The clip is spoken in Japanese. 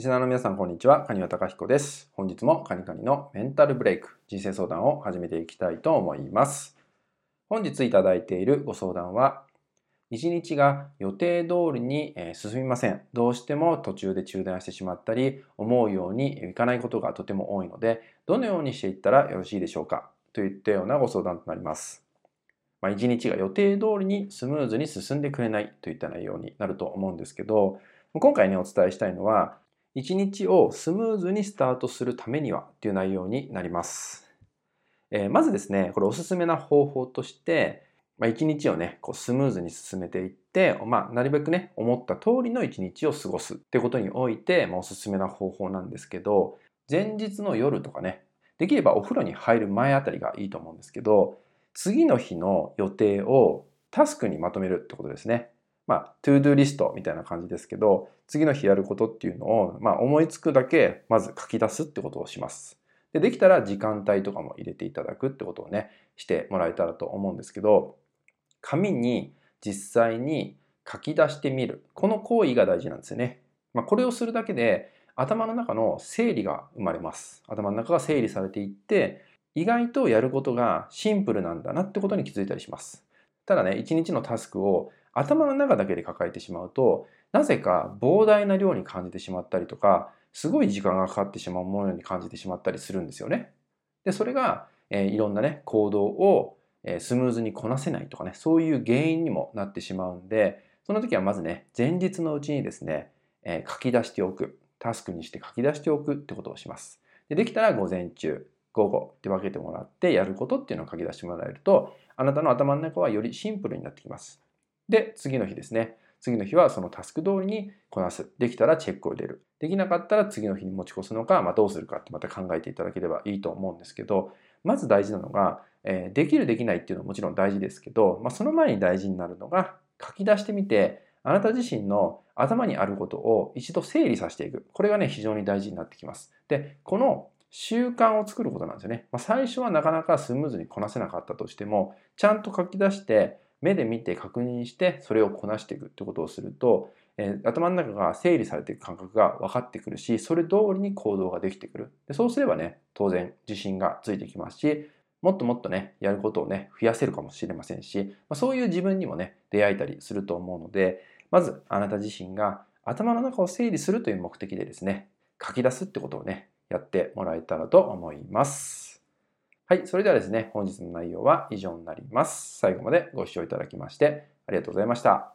リスナーの皆さん、こんにちは。カニワタカヒコです。本日もカニカニのメンタルブレイク、人生相談を始めていきたいと思います。本日いただいているご相談は、一日が予定通りに進みません。どうしても途中で中断してしまったり、思うようにいかないことがとても多いので、どのようにしていったらよろしいでしょうかといったようなご相談となります。一日が予定通りにスムーズに進んでくれないといった内容になると思うんですけど、今回ね、お伝えしたいのは、一日をスムーズにスタートするためにはという内容になります。まずですね、これおすすめな方法として、一日をね、こうスムーズに進めていって、なるべくね、思った通りの一日を過ごすってことにおいて、おすすめな方法なんですけど、前日の夜とかね、できればお風呂に入る前あたりがいいと思うんですけど、次の日の予定をタスクにまとめるってことですね。トゥードゥーリストみたいな感じですけど、次の日やることっていうのを、思いつくだけまず書き出すってことをします。で、できたら時間帯とかも入れていただくってことをね、してもらえたらと思うんですけど、紙に実際に書き出してみる。この行為が大事なんですよね。これをするだけで頭の中の整理が生まれます。頭の中が整理されていって、意外とやることがシンプルなんだなってことに気づいたりします。ただね、一日のタスクを頭の中だけで抱えてしまうと、なぜか膨大な量に感じてしまったりとか、すごい時間がかかってしまうものに感じてしまったりするんですよね。で、それが、いろんなね、行動をスムーズにこなせないとかね、そういう原因にもなってしまうんで、その時はまずね、前日のうちにですね、書き出しておく、タスクにして書き出しておくってことをします。で、できたら午前中、午後って分けてもらってやることっていうのを書き出してもらえると、あなたの頭の中はよりシンプルになってきます。で、次の日ですね。次の日はそのタスク通りにこなす。できたらチェックを入れる。できなかったら次の日に持ち越すのか、どうするかってまた考えていただければいいと思うんですけど、まず大事なのが、できるできないっていうのはもちろん大事ですけど、その前に大事になるのが書き出してみて、あなた自身の頭にあることを一度整理させていく。これがね、非常に大事になってきます。で、この習慣を作ることなんですよね。最初はなかなかスムーズにこなせなかったとしても、ちゃんと書き出して、目で見て確認してそれをこなしていくってことをすると、頭の中が整理されていく感覚が分かってくるし、それ通りに行動ができてくる。で、そうすればね、当然自信がついてきますし、もっともっとね、やることをね、増やせるかもしれませんし、そういう自分にもね、出会えたりすると思うので、まずあなた自身が頭の中を整理するという目的でですね、書き出すってことをね、やってもらえたらと思います。はい、それではですね、本日の内容は以上になります。最後までご視聴いただきましてありがとうございました。